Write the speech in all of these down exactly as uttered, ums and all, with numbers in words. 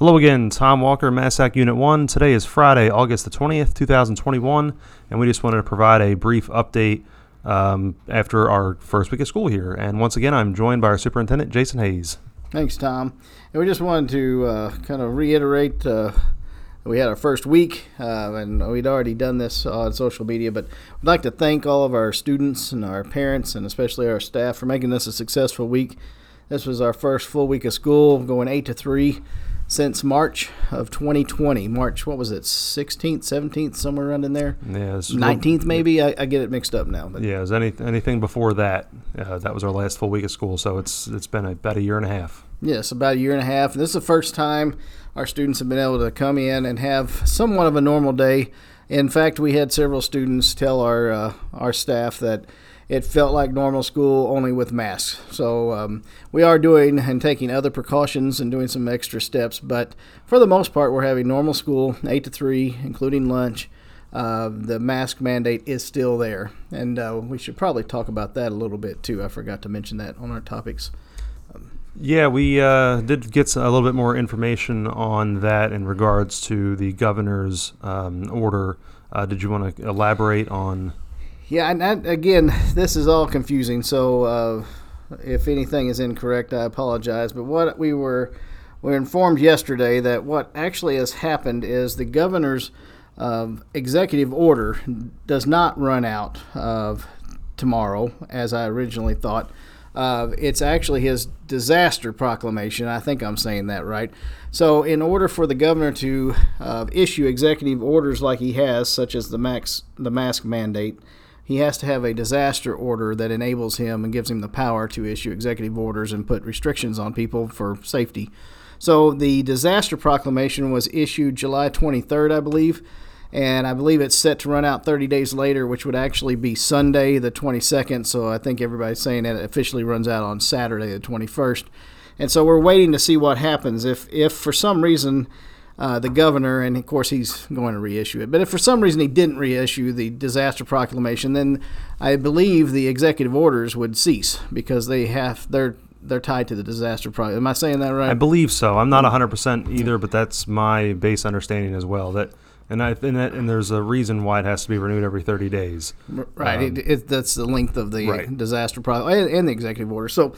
Hello again, Tom Walker, Massac Unit One. Today is Friday, August the twentieth, two thousand twenty-one, and we just wanted to provide a brief update um, after our first week of school here. And once again, I'm joined by our superintendent, Jason Hayes. Thanks, Tom. And we just wanted to uh, kind of reiterate uh, we had our first week, uh, and we'd already done this on social media, but we'd like to thank all of our students and our parents and especially our staff for making this a successful week. This was our first full week of school, going eight to three. Since March of twenty twenty, March, what was it, sixteenth, seventeenth, somewhere around in there? Yeah, nineteenth maybe? I, I get it mixed up now. But. Yeah, it was any, anything before that. Uh, that was our last full week of school, so it's it's been a, about a year and a half. Yes, about a year and a half. And this is the first time our students have been able to come in and have somewhat of a normal day. In fact, we had several students tell our uh, our staff that it felt like normal school, only with masks. So um, we are doing and taking other precautions and doing some extra steps, but for the most part, we're having normal school, eight to three, including lunch. Uh, the mask mandate is still there, and uh, we should probably talk about that a little bit, too. I forgot to mention that on our topics. Um, yeah, we uh, did get a little bit more information on that in regards to the governor's um, order. Uh, did you want to elaborate on... Yeah, and I, again, this is all confusing, so uh, if anything is incorrect, I apologize. But what we were we were informed yesterday that what actually has happened is the governor's uh, executive order does not run out of tomorrow, as I originally thought. Uh, it's actually his disaster proclamation. I think I'm saying that right. So in order for the governor to uh, issue executive orders like he has, such as the max, the mask mandate, he has to have a disaster order that enables him and gives him the power to issue executive orders and put restrictions on people for safety. So the disaster proclamation was issued July twenty-third, I believe, and I believe it's set to run out thirty days later, which would actually be Sunday the twenty-second. So I think everybody's saying that it officially runs out on Saturday the twenty-first. And so we're waiting to see what happens. If, if for some reason... Uh, the governor, and of course he's going to reissue it, but if for some reason he didn't reissue the disaster proclamation, then I believe the executive orders would cease because they have they're they're tied to the disaster proclamation. Am I saying that right? I believe so. I'm not one hundred percent either, but that's my base understanding as well. That and I and, that, and there's a reason why it has to be renewed every thirty days. Right. Um, it, it, that's the length of the right. disaster proclamation and, and the executive order. So.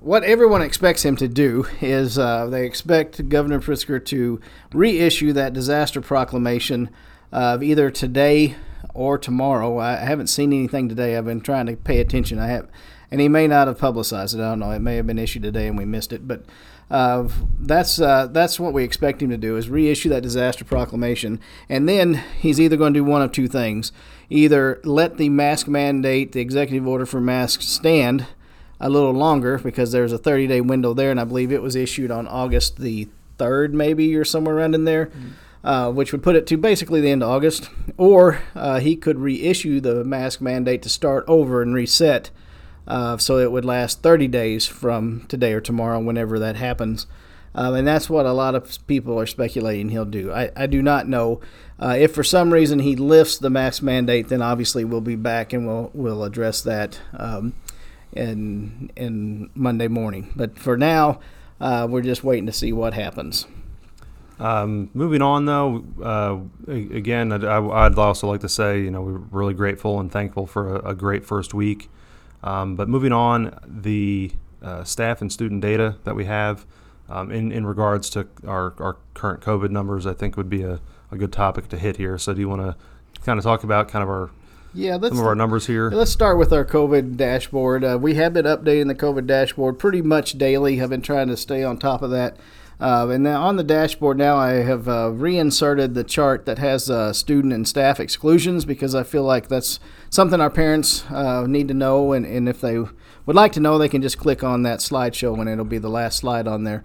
What everyone expects him to do is uh, they expect Governor Pritzker to reissue that disaster proclamation of either today or tomorrow. I haven't seen anything today. I've been trying to pay attention. I have, and he may not have publicized it. I don't know. It may have been issued today and we missed it. But uh, that's uh, that's what we expect him to do is reissue that disaster proclamation. And then he's either going to do one of two things. Either let the mask mandate, the executive order for masks, stand a little longer because there's a thirty-day window there, and I believe it was issued on August the third maybe or somewhere around in there, mm-hmm. uh, which would put it to basically the end of August. Or uh, he could reissue the mask mandate to start over and reset uh, so it would last thirty days from today or tomorrow, whenever that happens. Um, and that's what a lot of people are speculating he'll do. I, I do not know. Uh, if for some reason he lifts the mask mandate, then obviously we'll be back and we'll, we'll address that. Um, And, and Monday morning. But for now, uh, we're just waiting to see what happens. Um, moving on, though, uh, again, I'd, I'd also like to say, you know, we're really grateful and thankful for a, a great first week. Um, but moving on, the uh, staff and student data that we have um, in, in regards to our, our current COVID numbers, I think would be a, a good topic to hit here. So do you want to kind of talk about kind of our Yeah, let's, some of our numbers here. Let's start with our COVID dashboard. Uh, we have been updating the COVID dashboard pretty much daily. I've been trying to stay on top of that. Uh, and now on the dashboard now, I have uh, reinserted the chart that has uh, student and staff exclusions because I feel like that's something our parents uh, need to know. And, and if they would like to know, they can just click on that slideshow and it'll be the last slide on there.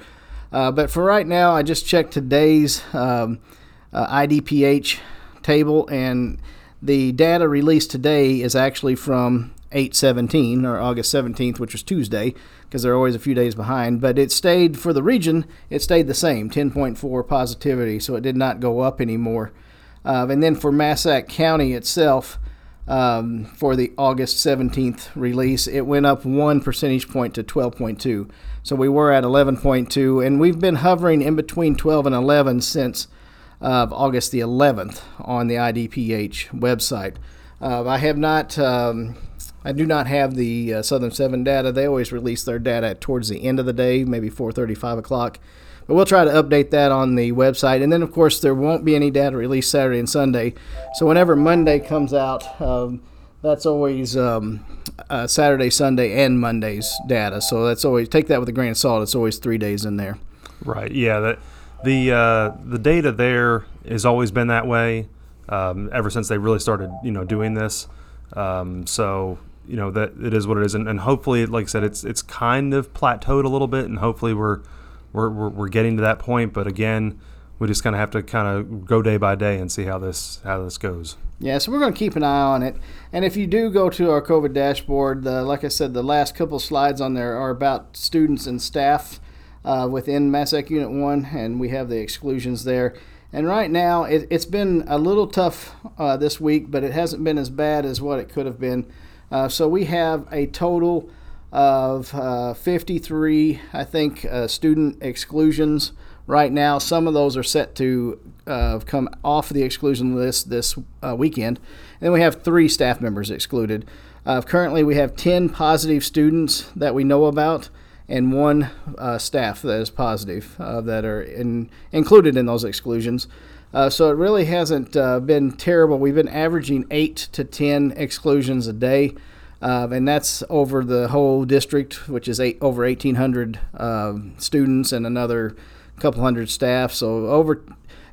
Uh, but for right now, I just checked today's um, uh, I D P H table, and the data released today is actually from eight seventeen, or August seventeenth, which was Tuesday, because they're always a few days behind. But it stayed, for the region, it stayed the same, ten point four positivity, so it did not go up anymore. Uh, and then for Massac County itself, um, for the August seventeenth release, it went up one percentage point to twelve point two. So we were at eleven point two, and we've been hovering in between twelve and eleven since uh, August the eleventh on the I D P H website. Uh, I have not, um, I do not have the uh, Southern Seven data. They always release their data towards the end of the day, maybe four thirty, five o'clock. But we'll try to update that on the website. And then, of course, there won't be any data released Saturday and Sunday. So whenever Monday comes out, um, that's always um, uh, Saturday, Sunday, and Monday's data. So that's always, take that with a grain of salt. It's always three days in there. Right. Yeah. That, the uh, the data there has always been that way um, ever since they really started, you know, doing this. Um, so you know that it is what it is, and, and hopefully, like I said, it's it's kind of plateaued a little bit, and hopefully we're. We're, we're we're getting to that point, but again, we just kind of have to kind of go day by day and see how this how this goes. Yeah, so we're going to keep an eye on it. And if you do go to our COVID dashboard, uh, like I said, the last couple slides on there are about students and staff uh, within Massac Unit One, and we have the exclusions there. And right now, it, it's been a little tough uh, this week, but it hasn't been as bad as what it could have been. Uh, so we have a total of uh, fifty-three, I think, uh, student exclusions right now. Some of those are set to uh, come off the exclusion list this uh, weekend. And then we have three staff members excluded. Uh, currently, we have ten positive students that we know about and one uh, staff that is positive uh, that are in, included in those exclusions. Uh, so it really hasn't uh, been terrible. We've been averaging eight to ten exclusions a day. Uh, and that's over the whole district, which is eight, over eighteen hundred uh, students and another couple hundred staff. So over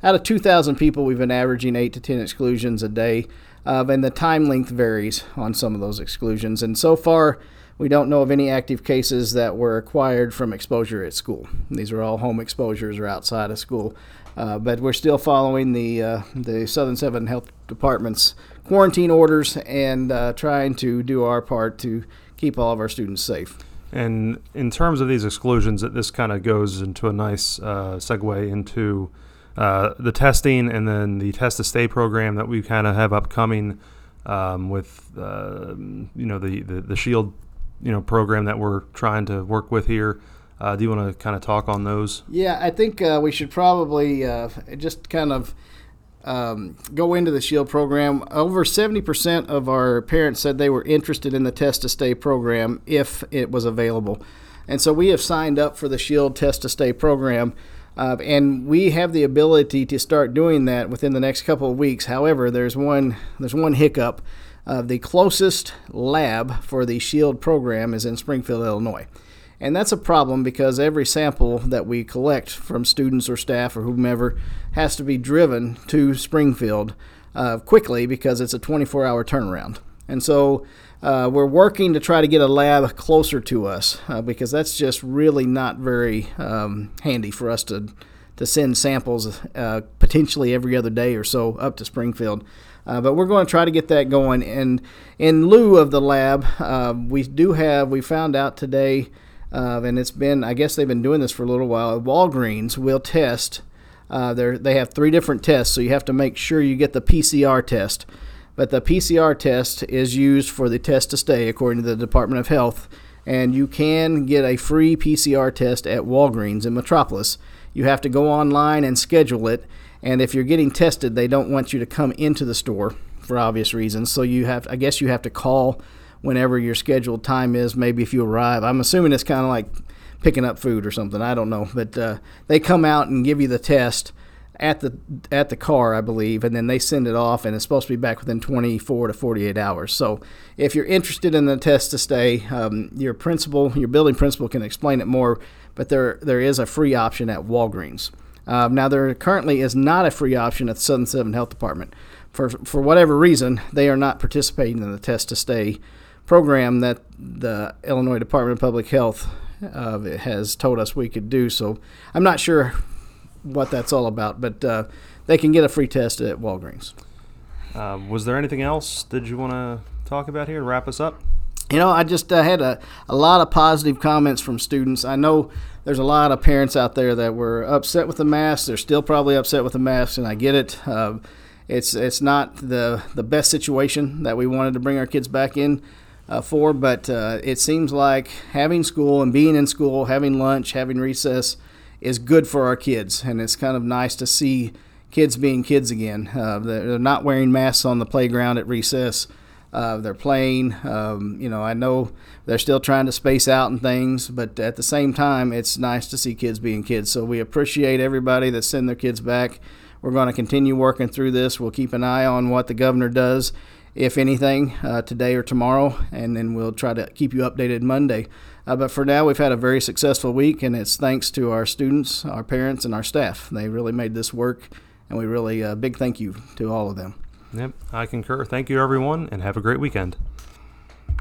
out of two thousand people, we've been averaging eight to ten exclusions a day. Uh, and the time length varies on some of those exclusions. And so far, we don't know of any active cases that were acquired from exposure at school. These are all home exposures or outside of school. Uh, but we're still following the uh, the Southern Seven Health Department's quarantine orders and uh, trying to do our part to keep all of our students safe. And in terms of these exclusions, this kind of goes into a nice uh, segue into uh, the testing and then the test to stay program that we kind of have upcoming um, with uh, you know the, the the SHIELD you know program that we're trying to work with here. Uh, do you want to kind of talk on those? Yeah, I think uh, we should probably uh, just kind of um, go into the SHIELD program. Over seventy percent of our parents said they were interested in the Test to Stay program if it was available. And so we have signed up for the SHIELD Test to Stay program, uh, and we have the ability to start doing that within the next couple of weeks. However, there's one there's one hiccup. Uh, the closest lab for the SHIELD program is in Springfield, Illinois. And that's a problem because every sample that we collect from students or staff or whomever has to be driven to Springfield uh, quickly because it's a twenty-four hour turnaround. And so uh, we're working to try to get a lab closer to us uh, because that's just really not very um, handy for us to, to send samples uh, potentially every other day or so up to Springfield. Uh, but we're going to try to get that going. And in lieu of the lab, uh, we do have, we found out today, Uh, and it's been, I guess they've been doing this for a little while. Walgreens will test. Uh, they have three different tests, so you have to make sure you get the P C R test. But the P C R test is used for the test to stay, according to the Department of Health. And you can get a free P C R test at Walgreens in Metropolis. You have to go online and schedule it. And if you're getting tested, they don't want you to come into the store for obvious reasons. So you have, I guess you have to call whenever your scheduled time is, maybe if you arrive. I'm assuming it's kind of like picking up food or something. I don't know. But uh, they come out and give you the test at the at the car, I believe, and then they send it off, and it's supposed to be back within twenty-four to forty-eight hours. So if you're interested in the test to stay, um, your principal, your building principal can explain it more, but there there is a free option at Walgreens. Um, now, there currently is not a free option at the Southern Seven Health Department. For, for whatever reason, they are not participating in the test to stay program that the Illinois Department of Public Health uh, has told us we could do. So I'm not sure what that's all about, but uh, they can get a free test at Walgreens. Uh, was there anything else did you want to talk about here to wrap us up? You know, I just uh, had a, a lot of positive comments from students. I know there's a lot of parents out there that were upset with the masks. They're still probably upset with the masks, and I get it. Uh, it's it's not the the best situation that we wanted to bring our kids back in uh, for, but uh, it seems like having school and being in school, having lunch, having recess is good for our kids, and it's kind of nice to see kids being kids again. Uh, they're not wearing masks on the playground at recess. Uh, they're playing. Um, you know, I know they're still trying to space out and things, but at the same time, it's nice to see kids being kids. So we appreciate everybody that send their kids back. We're going to continue working through this. We'll keep an eye on what the governor does, if anything, uh, today or tomorrow, and then we'll try to keep you updated Monday. Uh, but for now, we've had a very successful week, and it's thanks to our students, our parents, and our staff. They really made this work, and we really, uh, big thank you to all of them. Yep, I concur. Thank you, everyone, and have a great weekend.